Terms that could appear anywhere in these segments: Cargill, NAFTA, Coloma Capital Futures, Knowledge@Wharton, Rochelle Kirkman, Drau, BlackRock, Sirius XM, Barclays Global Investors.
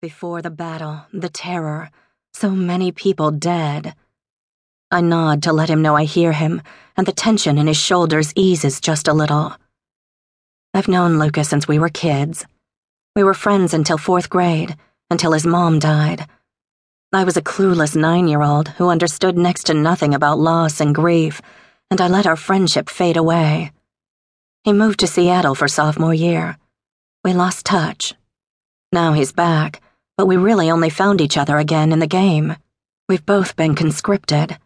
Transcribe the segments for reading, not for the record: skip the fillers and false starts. Before the battle, the terror, so many people dead. I nod to let him know I hear him, and the tension in his shoulders eases just a little. I've known Lucas since we were kids. We were friends until 4th grade, until his mom died. I was a clueless 9-year-old who understood next to nothing about loss and grief, and I let our friendship fade away. He moved to Seattle for sophomore year. We lost touch. Now he's back. But we really only found each other again in the game. We've both been conscripted.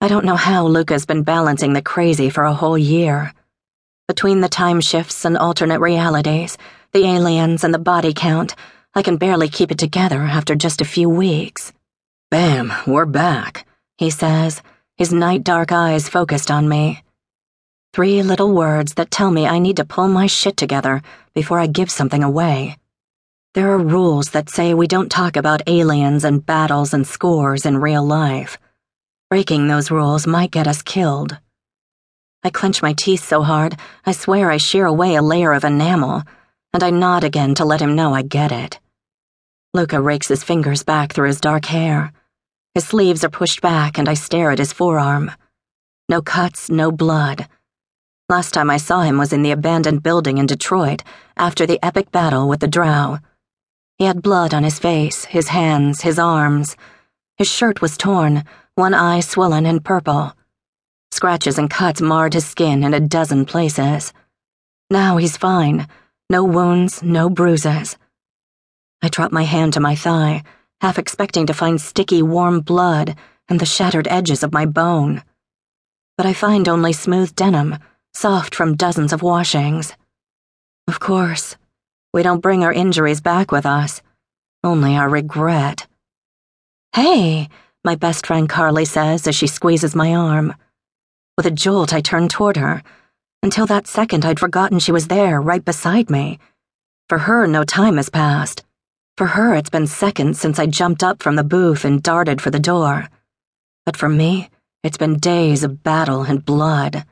I don't know how Luca's been balancing the crazy for a whole year. Between the time shifts and alternate realities, the aliens and the body count, I can barely keep it together after just a few weeks. "Bam, we're back," he says, his night dark eyes focused on me. 3 little words that tell me I need to pull my shit together before I give something away. There are rules that say we don't talk about aliens and battles and scores in real life. Breaking those rules might get us killed. I clench my teeth so hard, I swear I shear away a layer of enamel, and I nod again to let him know I get it. Luca rakes his fingers back through his dark hair. His sleeves are pushed back, and I stare at his forearm. No cuts, no blood. Last time I saw him was in the abandoned building in Detroit after the epic battle with the Drau. He had blood on his face, his hands, his arms. His shirt was torn, one eye swollen and purple. Scratches and cuts marred his skin in a dozen places. Now he's fine. No wounds, no bruises. I drop my hand to my thigh, half expecting to find sticky, warm blood and the shattered edges of my bone. But I find only smooth denim, soft from dozens of washings. Of course. We don't bring our injuries back with us, only our regret. "Hey," my best friend Carly says as she squeezes my arm. With a jolt, I turn toward her. Until that second, I'd forgotten she was there, right beside me. For her, no time has passed. For her, it's been seconds since I jumped up from the booth and darted for the door. But for me, it's been days of battle and blood.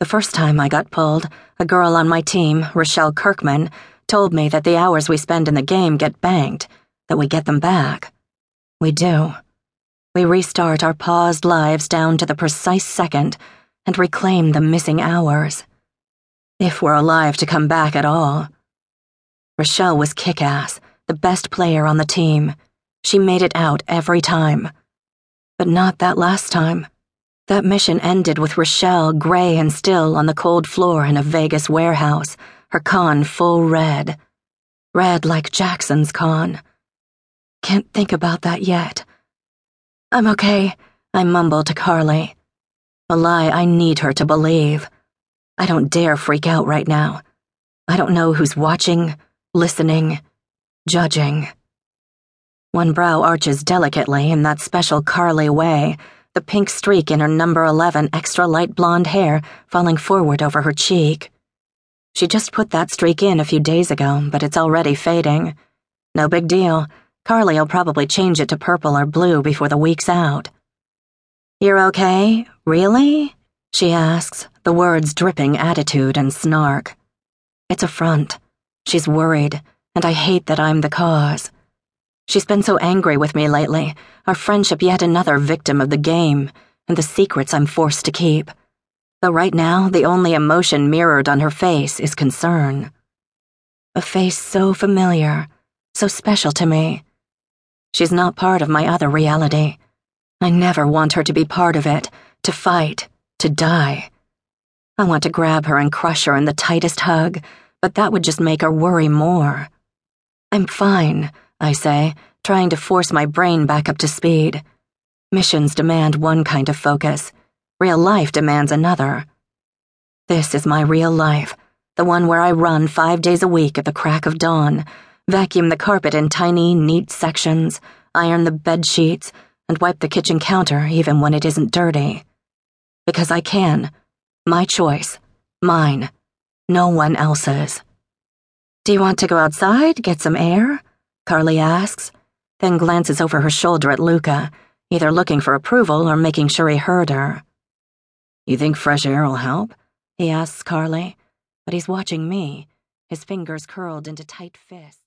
The first time I got pulled, a girl on my team, Rochelle Kirkman, told me that the hours we spend in the game get banked, that we get them back. We do. We restart our paused lives down to the precise second and reclaim the missing hours. If we're alive to come back at all. Rochelle was kick-ass, the best player on the team. She made it out every time. But not that last time. That mission ended with Rochelle gray and still on the cold floor in a Vegas warehouse, her con full red. Red like Jackson's con. Can't think about that yet. "I'm okay," I mumble to Carly. A lie I need her to believe. I don't dare freak out right now. I don't know who's watching, listening, judging. One brow arches delicately in that special Carly way, the pink streak in her number 11 extra light blonde hair falling forward over her cheek. She just put that streak in a few days ago, but it's already fading. No big deal. Carly'll probably change it to purple or blue before the week's out. "You're okay? Really?" she asks, the words dripping attitude and snark. It's a front. She's worried, and I hate that I'm the cause. She's been so angry with me lately, our friendship yet another victim of the game, and the secrets I'm forced to keep. Though right now, the only emotion mirrored on her face is concern. A face so familiar, so special to me. She's not part of my other reality. I never want her to be part of it, to fight, to die. I want to grab her and crush her in the tightest hug, but that would just make her worry more. "I'm fine," I say, trying to force my brain back up to speed. Missions demand one kind of focus. Real life demands another. This is my real life, the one where I run 5 days a week at the crack of dawn, vacuum the carpet in tiny, neat sections, iron the bed sheets, and wipe the kitchen counter even when it isn't dirty. Because I can. My choice. Mine. No one else's. "Do you want to go outside, get some air?" Carly asks, then glances over her shoulder at Luca, either looking for approval or making sure he heard her. "You think fresh air will help?" he asks Carly, but he's watching me, his fingers curled into tight fists.